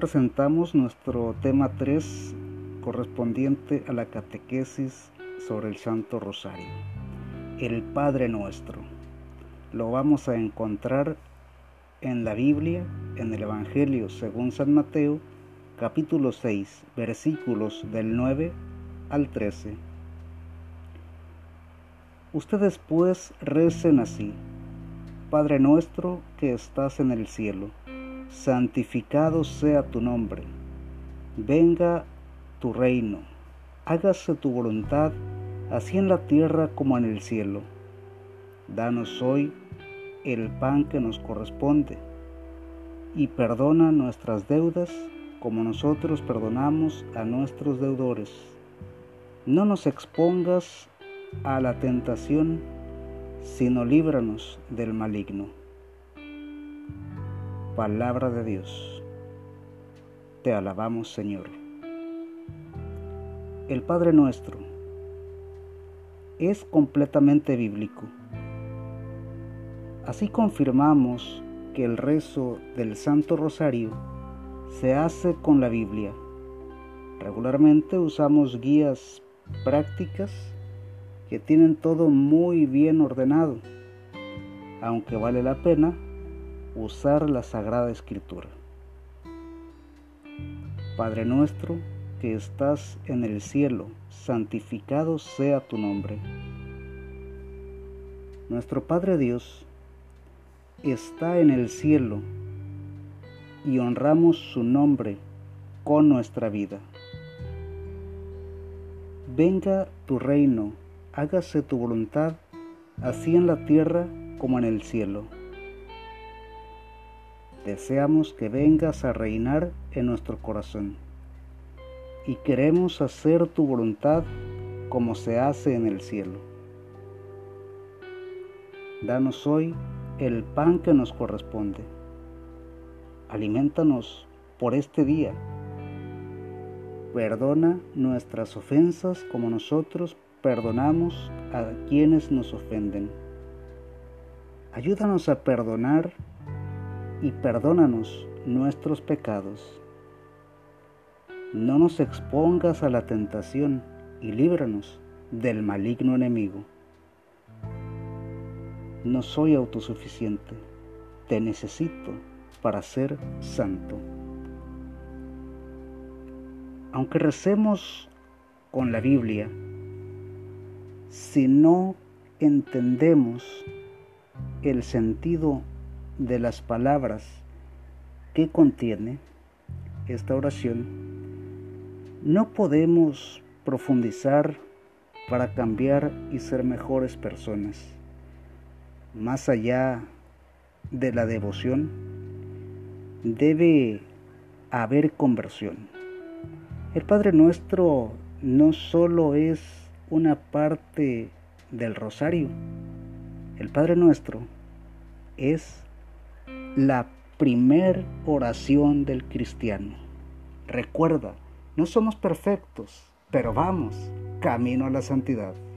presentamos nuestro tema 3 correspondiente a la catequesis sobre el Santo Rosario, el Padre Nuestro. Lo vamos a encontrar en la Biblia, en el Evangelio según San Mateo, capítulo 6, versículos del 9 al 13. Ustedes pues recen así: Padre nuestro que estás en el cielo, santificado sea tu nombre, venga tu reino, hágase tu voluntad, así en la tierra como en el cielo. Danos hoy el pan que nos corresponde, y perdona nuestras deudas como nosotros perdonamos a nuestros deudores. No nos expongas a la tentación, sino líbranos del maligno. Palabra de Dios. Te alabamos, Señor. El Padre Nuestro es completamente bíblico. Así confirmamos que el rezo del Santo Rosario se hace con la Biblia. Regularmente usamos guías prácticas que tienen todo muy bien ordenado, aunque vale la pena usar la Sagrada Escritura. Padre nuestro que estás en el cielo, santificado sea tu nombre. Nuestro Padre Dios está en el cielo y honramos su nombre con nuestra vida. Venga tu reino, hágase tu voluntad, así en la tierra como en el cielo. Deseamos que vengas a reinar en nuestro corazón y queremos hacer tu voluntad como se hace en el cielo. Danos hoy el pan que nos corresponde. Aliméntanos por este día. Perdona nuestras ofensas como nosotros perdonamos a quienes nos ofenden. Ayúdanos a perdonar y perdónanos nuestros pecados. No nos expongas a la tentación y líbranos del maligno enemigo. No soy autosuficiente, te necesito para ser santo. Aunque recemos con la Biblia, si no entendemos el sentido de las palabras que contiene esta oración, no podemos profundizar para cambiar y ser mejores personas. Más allá de la devoción, debe haber conversión. El Padre Nuestro no solo es una parte del rosario. El Padre Nuestro es la primer oración del cristiano. Recuerda, no somos perfectos, pero vamos camino a la santidad.